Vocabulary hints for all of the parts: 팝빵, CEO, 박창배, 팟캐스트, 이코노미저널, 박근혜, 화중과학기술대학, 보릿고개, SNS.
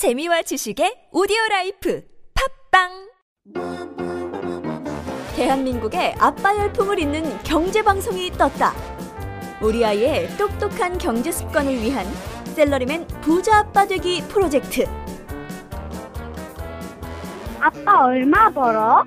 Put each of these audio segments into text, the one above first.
재미와 지식의 오디오라이프 팝빵. 대한민국의 아빠 열풍을 잇는 경제방송이 떴다. 우리 아이의 똑똑한 경제 습관을 위한 샐러리맨 부자 아빠 되기 프로젝트. 아빠 얼마 벌어?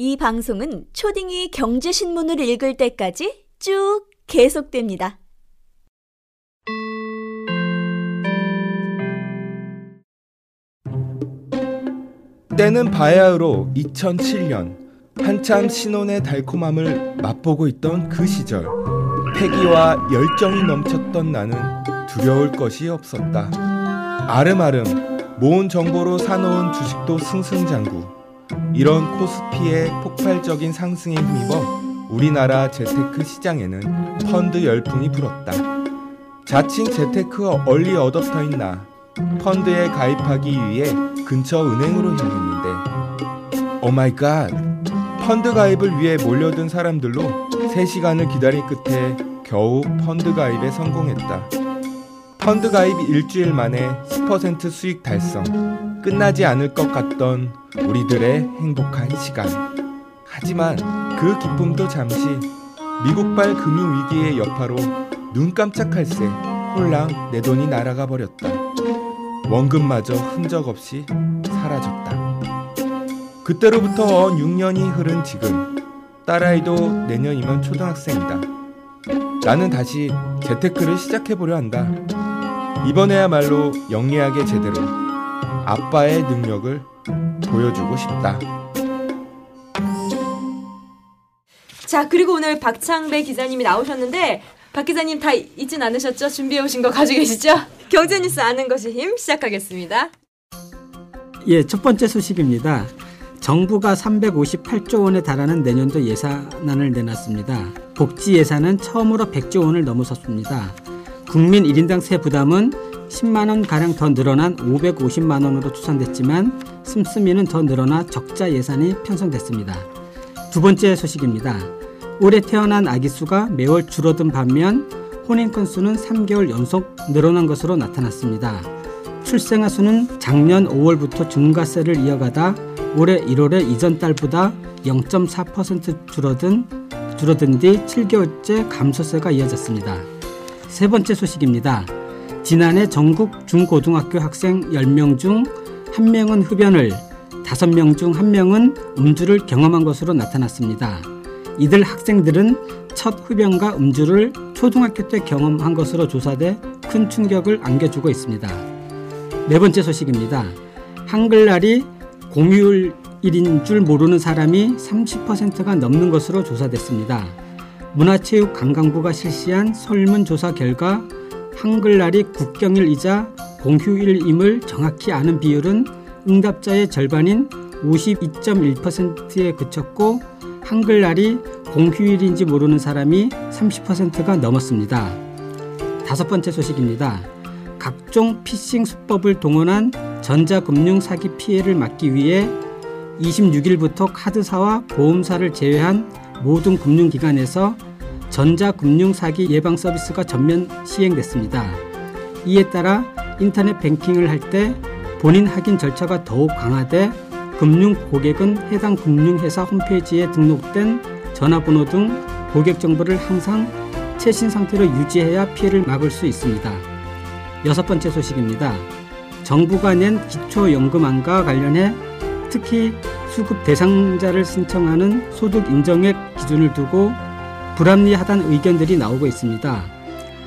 이 방송은 초딩이 경제신문을 읽을 때까지 쭉 계속됩니다. 때는 바야흐로 2007년, 한참 신혼의 달콤함을 맛보고 있던 그 시절, 패기와 열정이 넘쳤던 나는 두려울 것이 없었다. 아름아름 모은 정보로 사놓은 주식도 승승장구. 이런 코스피의 폭발적인 상승에 힘입어 우리나라 재테크 시장에는 펀드 열풍이 불었다. 자칭 재테크 얼리 어댑터인 나, 펀드에 가입하기 위해 근처 은행으로 향했는데 오마이갓! 펀드 가입을 위해 몰려든 사람들로 3시간을 기다린 끝에 겨우 펀드 가입에 성공했다. 펀드 가입 일주일 만에 10% 수익 달성. 끝나지 않을 것 같던 우리들의 행복한 시간. 하지만 그 기쁨도 잠시, 미국발 금융위기의 여파로 눈 깜짝할 새 홀랑 내 돈이 날아가 버렸다. 원금마저 흔적 없이 사라졌다. 그때로부터 6년이 흐른 지금, 딸아이도 내년이면 초등학생이다. 나는 다시 재테크를 시작해보려 한다. 이번에야말로 영리하게 제대로 아빠의 능력을 보여주고 싶다. 자, 그리고 오늘 박창배 기자님이 나오셨는데, 박 기자님 다 잊진 않으셨죠? 준비해오신 거 가지고 계시죠? 경제뉴스 아는 것이 힘 시작하겠습니다. 예, 첫 번째 소식입니다. 정부가 358조 원에 달하는 내년도 예산안을 내놨습니다. 복지 예산은 처음으로 100조 원을 넘어섰습니다. 국민 1인당 세 부담은 10만 원가량 더 늘어난 550만 원으로 추산됐지만 씀씀이는 더 늘어나 적자 예산이 편성됐습니다. 두 번째 소식입니다. 올해 태어난 아기 수가 매월 줄어든 반면 혼인 건수는 3개월 연속 늘어난 것으로 나타났습니다. 출생아 수는 작년 5월부터 증가세를 이어가다 올해 1월에 이전 달보다 0.4% 줄어든 뒤 7개월째 감소세가 이어졌습니다. 세 번째 소식입니다. 지난해 전국 중고등학교 학생 10명 중 1명은 흡연을, 5명 중 1명은 음주를 경험한 것으로 나타났습니다. 이들 학생들은 첫 흡연과 음주를 초등학교 때 경험한 것으로 조사돼 큰 충격을 안겨주고 있습니다. 네 번째 소식입니다. 한글날이 공휴일인 줄 모르는 사람이 30%가 넘는 것으로 조사됐습니다. 문화체육관광부가 실시한 설문조사 결과 한글날이 국경일이자 공휴일임을 정확히 아는 비율은 응답자의 절반인 52.1%에 그쳤고, 한글날이 공휴일인지 모르는 사람이 30%가 넘었습니다. 다섯 번째 소식입니다. 각종 피싱 수법을 동원한 전자금융 사기 피해를 막기 위해 26일부터 카드사와 보험사를 제외한 모든 금융기관에서 전자금융 사기 예방 서비스가 전면 시행됐습니다. 이에 따라 인터넷 뱅킹을 할 때 본인 확인 절차가 더욱 강화돼 금융 고객은 해당 금융회사 홈페이지에 등록된 전화번호 등 고객 정보를 항상 최신 상태로 유지해야 피해를 막을 수 있습니다. 여섯 번째 소식입니다. 정부가 낸 기초연금안과 관련해 특히 수급 대상자를 신청하는 소득인정액 기준을 두고 불합리하다는 의견들이 나오고 있습니다.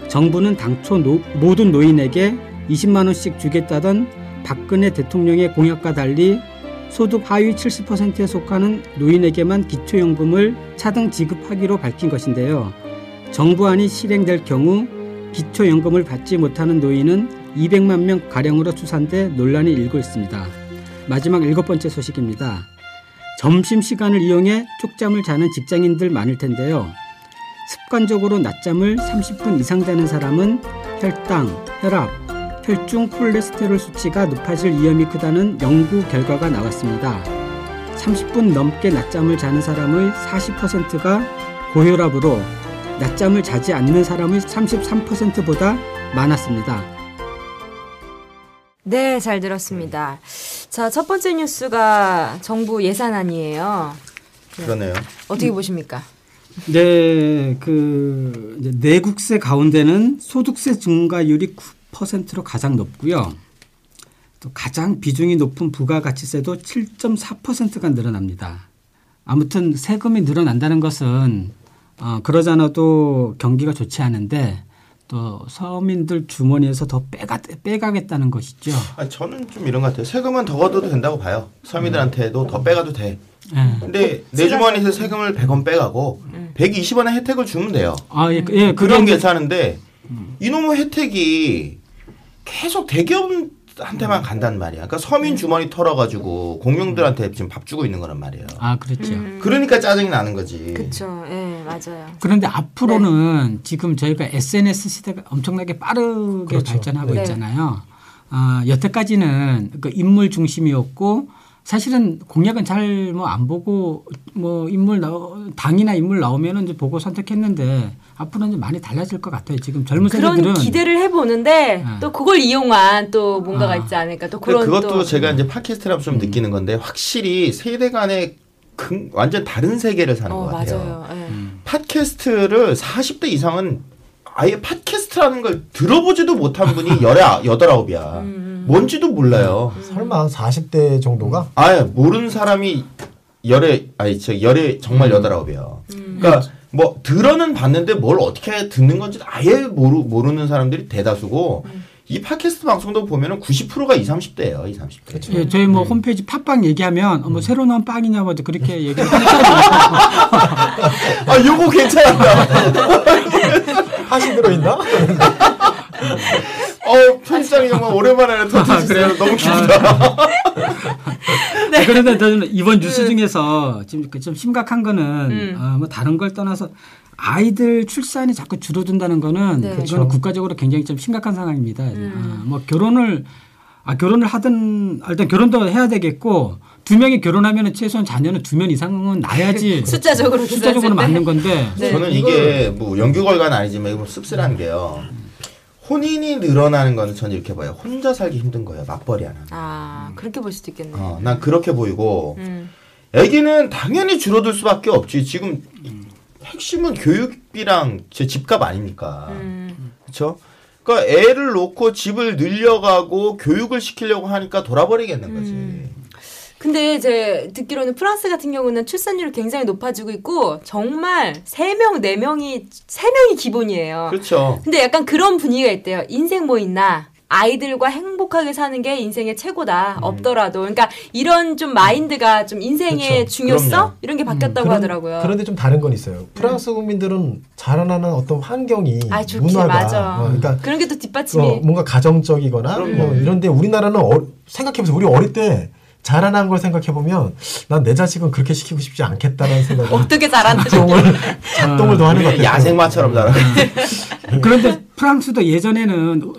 정부는 당초 모든 노인에게 20만 원씩 주겠다던 박근혜 대통령의 공약과 달리 소득 하위 70%에 속하는 노인에게만 기초연금을 차등 지급하기로 밝힌 것인데요. 정부안이 실행될 경우 기초연금을 받지 못하는 노인은 200만 명가량으로 추산돼 논란이 일고 있습니다. 마지막 일곱 번째 소식입니다. 점심시간을 이용해 쪽잠을 자는 직장인들 많을 텐데요. 습관적으로 낮잠을 30분 이상 자는 사람은 혈당, 혈압, 혈중 콜레스테롤 수치가 높아질 위험이 크다는 연구 결과가 나왔습니다. 30분 넘게 낮잠을 자는 사람의 40%가 고혈압으로 낮잠을 자지 않는 사람의 33%보다 많았습니다. 네, 잘 들었습니다. 자, 첫 번째 뉴스가 정부 예산안이에요. 그러네요. 어떻게 보십니까? 네, 이제 내국세 가운데는 소득세 증가율이 9%로 가장 높고요. 또 가장 비중이 높은 부가가치세도 7.4%가 늘어납니다. 아무튼 세금이 늘어난다는 것은 그러잖아도 경기가 좋지 않은데 또 서민들 주머니에서 더 빼가겠다는 것이죠. 아니, 저는 좀 이런 것 같아요. 세금은 더 걷어도 된다고 봐요. 서민들한테도 더 빼가도 돼. 네. 근데 내 주머니에서 세금을 100원 빼가고 120원의 혜택을 주면 돼요. 아, 예, 그런 계산인데 이놈의 혜택이 계속 대기업한테만 간단 말이야. 그러니까 서민 주머니 털어가지고 공룡들한테 지금 밥 주고 있는 거란 말이에요. 아, 그렇죠. 그러니까 짜증이 나는 거지. 그렇죠. 예, 맞아요. 그런데 앞으로는 네. 지금 저희가 SNS 시대가 엄청나게 빠르게 그렇죠. 발전하고 네. 있잖아요. 여태까지는 그 인물 중심이었고 사실은 공약은 잘 안 보고 당이나 인물 나오면은 이제 보고 선택했는데 앞으로는 많이 달라질 것 같아요. 지금 젊은 세대들은 그런 기대를 해보는데 네. 또 그걸 이용한 또 뭔가가 있지 않을까. 또 그런 그것도 또 제가 이제 팟캐스트라고 좀 느끼는 건데 확실히 세대 간의 완전 다른 세계를 사는 것 같아요. 맞아요. 팟캐스트를 40대 이상은 아예 팟캐스트라는 걸 들어보지도 못한 분이 8, 9이야. 뭔지도 몰라요. 설마 40대 정도가? 아예 모르는 사람이 열에 정말 8, 9이야. 그러니까 뭐 들어는 봤는데 뭘 어떻게 듣는 건지 아예 모르는 사람들이 대다수고 이 팟캐스트 방송도 보면은 90%가 20, 30대예요. 20, 30대. 그렇죠. 예, 저희 뭐 홈페이지 팝빵 얘기하면 뭐 새로 나온 빵이냐 뭐 그렇게 얘기를 아, 요거 괜찮다. 팥이 들어있나? 편집장이 정말 오랜만에 터트리시네요. 너무 기쁘다. 네. 그런데 저는 이번 뉴스 중에서 지금 좀 심각한 거는 뭐 다른 걸 떠나서 아이들 출산이 자꾸 줄어든다는 거는 네. 그렇죠. 국가적으로 굉장히 좀 심각한 상황입니다. 뭐 결혼을 하든 일단 결혼도 해야 되겠고 2명이 결혼하면 최소한 자녀는 2명 이상은 낳아야지 숫자적으로 맞는 건데 네. 저는 이게 뭐 연규걸과는 아니지만 이거 씁쓸한 게요. 혼인이 늘어나는 건 저는 이렇게 봐요. 혼자 살기 힘든 거예요. 맞벌이 안 하는. 아, 그렇게 볼 수도 있겠네요. 난 그렇게 보이고 아기는 당연히 줄어들 수밖에 없지. 지금 핵심은 교육비랑 제 집값 아닙니까? 그렇죠? 그러니까 애를 놓고 집을 늘려가고 교육을 시키려고 하니까 돌아버리겠는 거지. 근데 제 듣기로는 프랑스 같은 경우는 출산율이 굉장히 높아지고 있고 정말 3명이 기본이에요. 그렇죠. 근데 약간 그런 분위기가 있대요. 인생 뭐 있나? 아이들과 행복하게 사는 게 인생의 최고다. 없더라도. 그러니까 이런 좀 마인드가 좀 인생의 그렇죠. 중요성? 그럼요. 이런 게 바뀌었다고 하더라고요. 그런데 좀 다른 건 있어요. 프랑스 국민들은 자라나는 어떤 환경이 문화가. 맞아. 그러니까 그런 게 또 뒷받침이. 뭔가 가정적이거나 뭐 이런데 우리나라는 생각해보세요. 우리 어릴 때. 자라난 걸 생각해보면 난 내 자식은 그렇게 시키고 싶지 않겠다는 생각이 어떻게 자라는지 작동을 더 하는 것 같아요. 야생마처럼 자라. 그런데 프랑스도 예전에는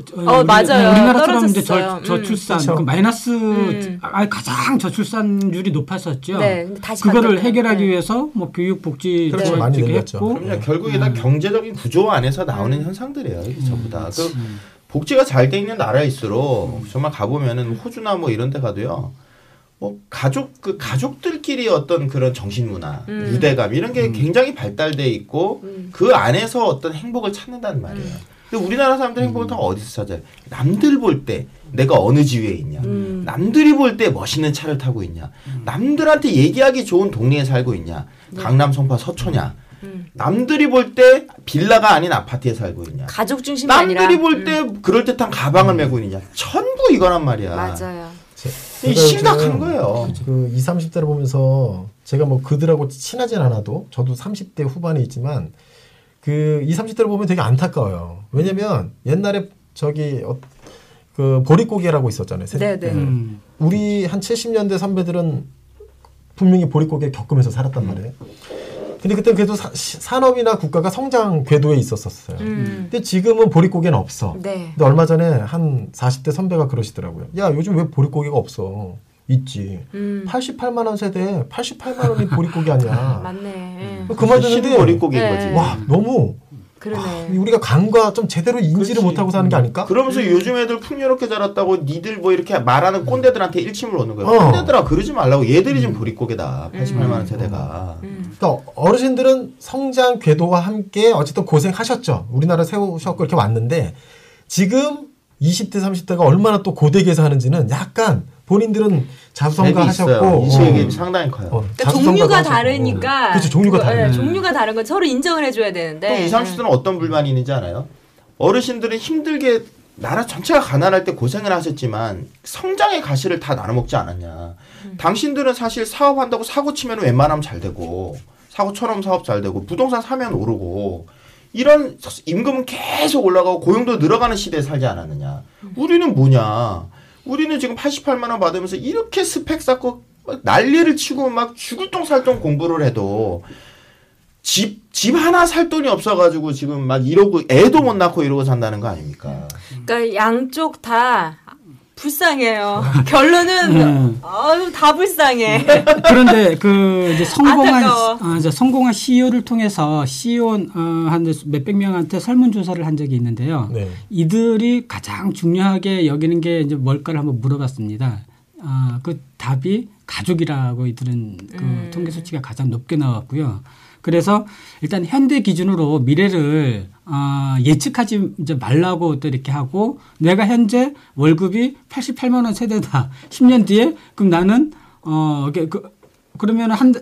맞아요. 우리나라처럼 이제 저출산 그렇죠. 마이너스 가장 저출산율이 높았었죠. 네, 다시 그거를 해결하기 위해서 뭐 교육 복지 그렇죠. 많이 늘렸죠. 결국에 다 경제적인 구조 안에서 나오는 현상들이에요. 전부 다. 복지가 잘 돼 있는 나라일수록 정말 가보면은 호주나 뭐 이런 데 가도요. 가족들끼리 어떤 그런 정신문화, 유대감 이런 게 굉장히 발달돼 있고 그 안에서 어떤 행복을 찾는단 말이에요. 근데 우리나라 사람들 행복을 다 어디서 찾아요? 남들 볼 때 내가 어느 지위에 있냐, 남들이 볼 때 멋있는 차를 타고 있냐, 남들한테 얘기하기 좋은 동네에 살고 있냐, 강남, 송파, 서초냐, 남들이 볼 때 빌라가 아닌 아파트에 살고 있냐, 가족 중심이 아니라 남들이 볼 때 그럴듯한 가방을 메고 있냐, 전부 이거란 말이야. 맞아요. 심각한 거예요. 그 20, 30대를 보면서 제가 뭐 그들하고 친하진 않아도 저도 30대 후반에 있지만 그 20, 30대를 보면 되게 안타까워요. 왜냐면 옛날에 그 보릿고개라고 있었잖아요. 네네. 우리 한 70년대 선배들은 분명히 보릿고개 겪으면서 살았단 말이에요. 근데 그때 그래도 산업이나 국가가 성장 궤도에 있었어요. 근데 지금은 보릿고개는 없어. 네. 근데 얼마 전에 한 40대 선배가 그러시더라고요. 야, 요즘 왜 보릿고개가 없어? 있지. 88만 원 세대에 88만 원이 보릿고개 아니야. 맞네. 그 말인데 보릿고개인 거지. 와, 너무. 그러네. 아, 우리가 간과 좀 제대로 인지를 못하고 사는 게 아닐까? 그러면서 요즘 애들 풍요롭게 자랐다고 니들 뭐 이렇게 말하는 꼰대들한테 일침을 얻는 거야. 어. 꼰대들아 그러지 말라고. 얘들이 지금 보릿고개다. 88만원 세대가. 그러니까 어르신들은 성장 궤도와 함께 어쨌든 고생하셨죠. 우리나라 세우셨고 이렇게 왔는데 지금 20대 30대가 얼마나 또 고데기에서 하는지는 약간 본인들은 자수성가 하셨고 이게 상당히 커요. 그러니까 종류가 다르니까 그렇죠. 종류가 다르니까 종류가 다른 건 서로 인정을 해줘야 되는데 또 20, 30대는 어떤 불만이 있는지 알아요? 어르신들은 힘들게 나라 전체가 가난할 때 고생을 하셨지만 성장의 가시를 다 나눠먹지 않았냐. 당신들은 사실 사업한다고 사고 치면 웬만하면 잘 되고 사고처럼 사업 잘 되고 부동산 사면 오르고 이런 임금은 계속 올라가고 고용도 늘어가는 시대에 살지 않았느냐. 우리는 뭐냐. 우리는 지금 88만 원 받으면서 이렇게 스펙 쌓고 난리를 치고 막 죽을 똥 살 똥 공부를 해도 집 하나 살 돈이 없어가지고 지금 막 이러고 애도 못 낳고 이러고 산다는 거 아닙니까? 그러니까 양쪽 다 불쌍해요. 결론은 다 불쌍해. 그런데 그 이제 성공한 CEO를 통해서 CEO 한 몇백 명한테 설문조사를 한 적이 있는데요. 네. 이들이 가장 중요하게 여기는 게 이제 뭘까를 한번 물어봤습니다. 그 답이 가족이라고 이들은 그 통계 수치가 가장 높게 나왔고요. 그래서 일단 현대 기준으로 미래를 예측하지 말라고 또 이렇게 하고 내가 현재 월급이 88만 원 세대다. 10년 뒤에 그럼 나는 그러면 한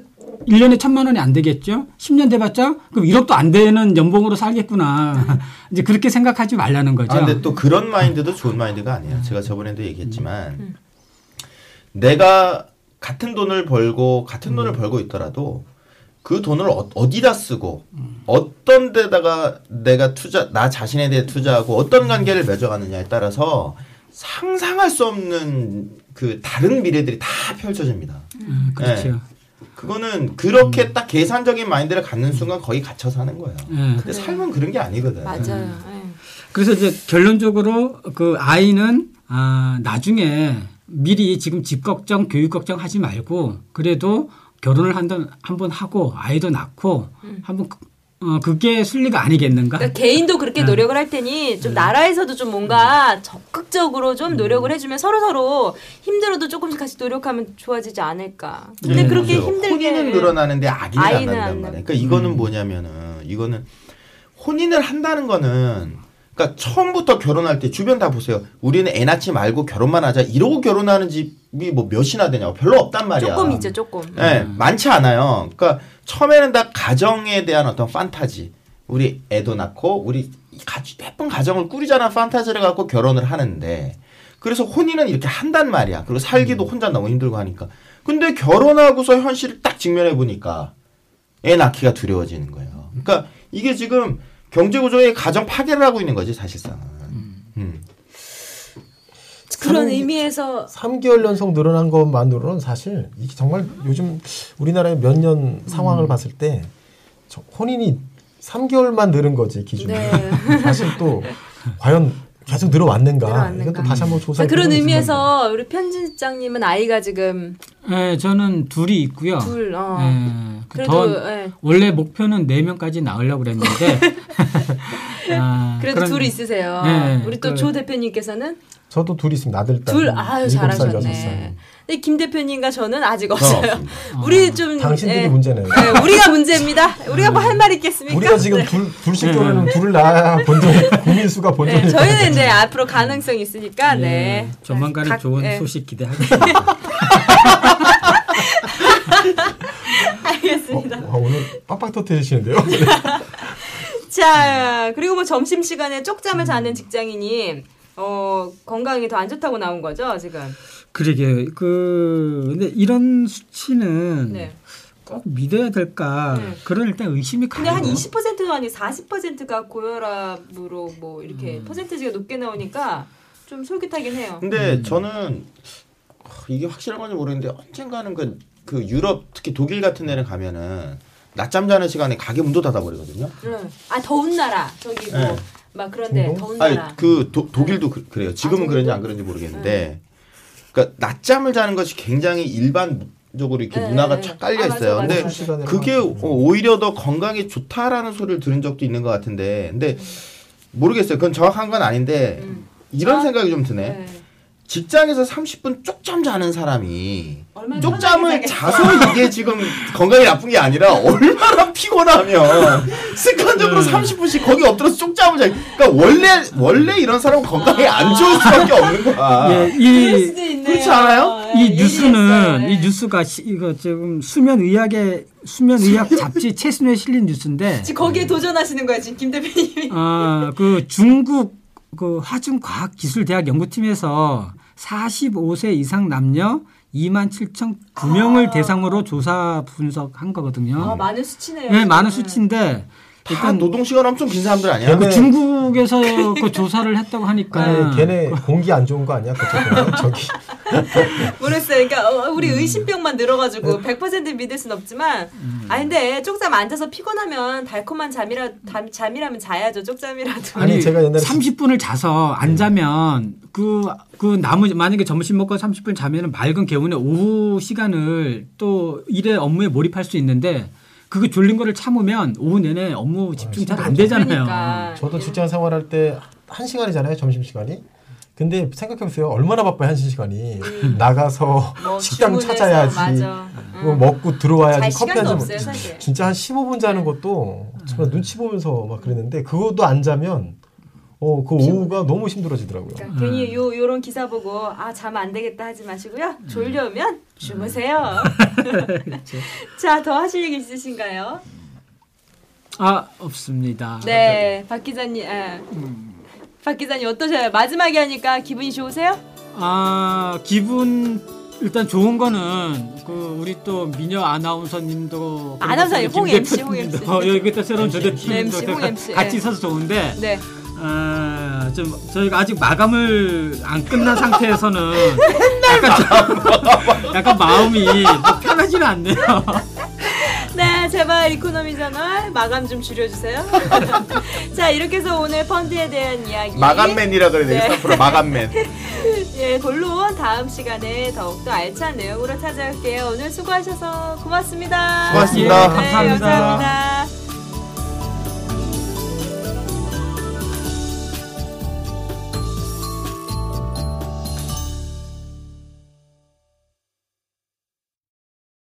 1년에 1,000만 원이 안 되겠죠. 10년 돼봤자 그럼 1억도 안 되는 연봉으로 살겠구나. 이제 그렇게 생각하지 말라는 거죠. 근데 또 그런 마인드도 좋은 마인드가 아니에요. 제가 저번에도 얘기했지만 내가 같은 돈을 벌고 있더라도 그 돈을 어디다 쓰고 어떤 데다가 내가 나 자신에 대해 투자하고 어떤 관계를 맺어가느냐에 따라서 상상할 수 없는 그 다른 미래들이 다 펼쳐집니다. 그렇죠. 네. 그거는 그렇게 딱 계산적인 마인드를 갖는 순간 거의 갇혀 사는 거예요. 근데 삶은 그런 게 아니거든. 맞아요. 그래서 이제 결론적으로 그 아이는 나중에 미리 지금 집 걱정, 교육 걱정 하지 말고 그래도 결혼을 한번 하고 아이도 낳고 한번 그게 순리가 아니겠는가? 그러니까 개인도 그렇게 노력을 할 테니 좀 나라에서도 좀 뭔가 적극적으로 좀 노력을 해주면 서로서로 힘들어도 조금씩 같이 노력하면 좋아지지 않을까? 근데 그렇게 맞아요. 힘들게 혼인은 늘어나는데 아기는 안 난단 말이에요. 그러니까 이거는 뭐냐면은 이거는 혼인을 한다는 거는 그러니까 처음부터 결혼할 때 주변 다 보세요. 우리는 애 낳지 말고 결혼만 하자. 이러고 결혼하는 집이 뭐 몇이나 되냐고. 별로 없단 말이야. 조금 있죠. 조금. 네, 많지 않아요. 그러니까 처음에는 다 가정에 대한 어떤 판타지. 우리 애도 낳고 우리 예쁜 가정을 꾸리자는 판타지를 갖고 결혼을 하는데 그래서 혼인은 이렇게 한단 말이야. 그리고 살기도 혼자 너무 힘들고 하니까. 근데 결혼하고서 현실을 딱 직면해 보니까 애 낳기가 두려워지는 거예요. 그러니까 이게 지금 경제구조의 가정 파괴를 하고 있는 거지 사실상은. 그런 의미에서 3개월 연속 늘어난 것만으로는 사실 이게 정말 요즘 우리나라의 몇 년 상황을 봤을 때 혼인이 3개월만 늘은 거지 기준이. 네. 사실 또 과연 계속 늘어왔는가. 이건 또 다시 한번 조사. 그런 의미에서 우리 편집장님은 아이가 지금. 네, 저는 둘이 있고요. 둘. 네, 그래도 원래 목표는 4명까지 낳으려고 그랬는데. 그래도 둘이 있으세요. 네, 우리 또 조 대표님께서는? 저도 둘이 있습니다. 아들딸. 둘. 아유, 잘하셨네. 근데 김 대표님과 저는 아직 없어요. 우리 좀 당신들이 문제네요. 네, 우리가 문제입니다. 우리가 뭐 할 말 있겠습니까? 우리가 지금 둘씩 결혼은 둘을 낳아 본전의 고민 수가 본전이. 네, 저희는 이제 앞으로 가능성이 있으니까. 네. 조만간에 좋은 소식 기대하겠습니다. 알겠습니다. 오늘 빡빡 터트리시는데요. 자, 그리고 뭐 점심 시간에 쪽잠을 자는 직장인이 건강이 더 안 좋다고 나온 거죠 지금. 그러게 근데 이런 수치는 꼭 믿어야 될까? 그런 일단 의심이 가요. 근데 한 20%도 아니 40%가 고혈압으로 뭐 이렇게 퍼센트지가 높게 나오니까 좀 솔깃하긴 해요. 근데 저는 이게 확실한 건지 모르겠는데 언젠가는 그 유럽 특히 독일 같은 데는 가면은 낮잠 자는 시간에 가게 문도 닫아버리거든요. 아 더운 나라 저기 뭐. 막 그런데 더운 나라. 아니, 독일도 그래요. 지금은 그런지 안 그런지 모르겠는데 그러니까 낮잠을 자는 것이 굉장히 일반적으로 이렇게 문화가 착 깔려 있어요. 아, 맞아, 맞아. 근데 그게 오히려 더 건강에 좋다라는 소리를 들은 적도 있는 것 같은데, 근데 모르겠어요. 그건 정확한 건 아닌데 이런 생각이 좀 드네. 네. 직장에서 30분 쪽잠 자는 사람이 쪽잠을 자서 이게 지금 건강이 나쁜 게 아니라 얼마나 피곤하면 습관적으로 30분씩 거기 엎드려서 쪽잠을 자. 그러니까 원래 이런 사람은 건강에 안 좋을 수밖에 없는 거야. 예, 그렇지 않아요? 이 뉴스는 이 뉴스가 이거 지금 수면 의학 잡지 최신호에 실린 뉴스인데 지금 거기에 도전하시는 거야 지금 김 대표님이. 아, 그 중국 그 화중과학기술대학 연구팀에서 45세 이상 남녀 27,009명을 대상으로 조사 분석한 거거든요. 아, 많은 수치네요. 네, 많은 수치인데 일단 노동시간 엄청 긴 사람들 아니야? 걔네, 그 중국에서 그 조사를 했다고 하니까. 아니, 걔네 공기 안 좋은 거 아니야? 그쪽은 저기. 모르겠어요. 그러니까 우리 의심병만 늘어가지고 100% 믿을 순 없지만, 아 근데 쪽잠 앉아서 피곤하면 달콤한 잠이라면 자야죠. 쪽잠이라도. 아니 제가 옛날에 30분을 자서 안 자면 그 만약에 점심 먹고 30분 자면은 맑은 개운의 오후 시간을 또 일의 업무에 몰입할 수 있는데. 그거 졸린 거를 참으면 오후 내내 업무 집중 잘 안 되잖아요. 그러니까. 저도 직장 생활할 때 1시간이잖아요. 점심시간이. 근데 생각해보세요. 얼마나 바빠요. 1시간이. 나가서 뭐 식당 찾아야지. 뭐 먹고 들어와야지. 커피 한 잔 먹고. 진짜 한 15분 자는 것도 정말 눈치 보면서 막 그랬는데 그것도 안 자면 그 오후가 너무 힘들어지더라고요. 그러니까 괜히 요런 기사 보고 아, 잠 안 되겠다 하지 마시고요. 졸려면 주무세요. 자, 더 하실 얘기 있으신가요? 아, 없습니다. 네, 박 기자님. 박 기자님 어떠셔요? 마지막에 하니까 기분이 좋으세요? 아, 일단 좋은 거는 그 우리 또 미녀 아나운서님도 아나운서님 홍 MC 여기 또 새로운 조대팀도 같이 있어서 좋은데 네. 아, 좀 저희가 아직 마감을 안 끝난 상태에서는 약간 마음이 편하지는 않네요. 네, 제발 이코노미저널 마감 좀 줄여주세요. 자, 이렇게 해서 오늘 펀드에 대한 이야기 마감맨이라 그래야 되겠어. 앞으로 마감맨. 예, 물론 다음 시간에 더욱더 알찬 내용으로 찾아올게요. 오늘 수고하셔서 고맙습니다. 고맙습니다. 네, 감사합니다.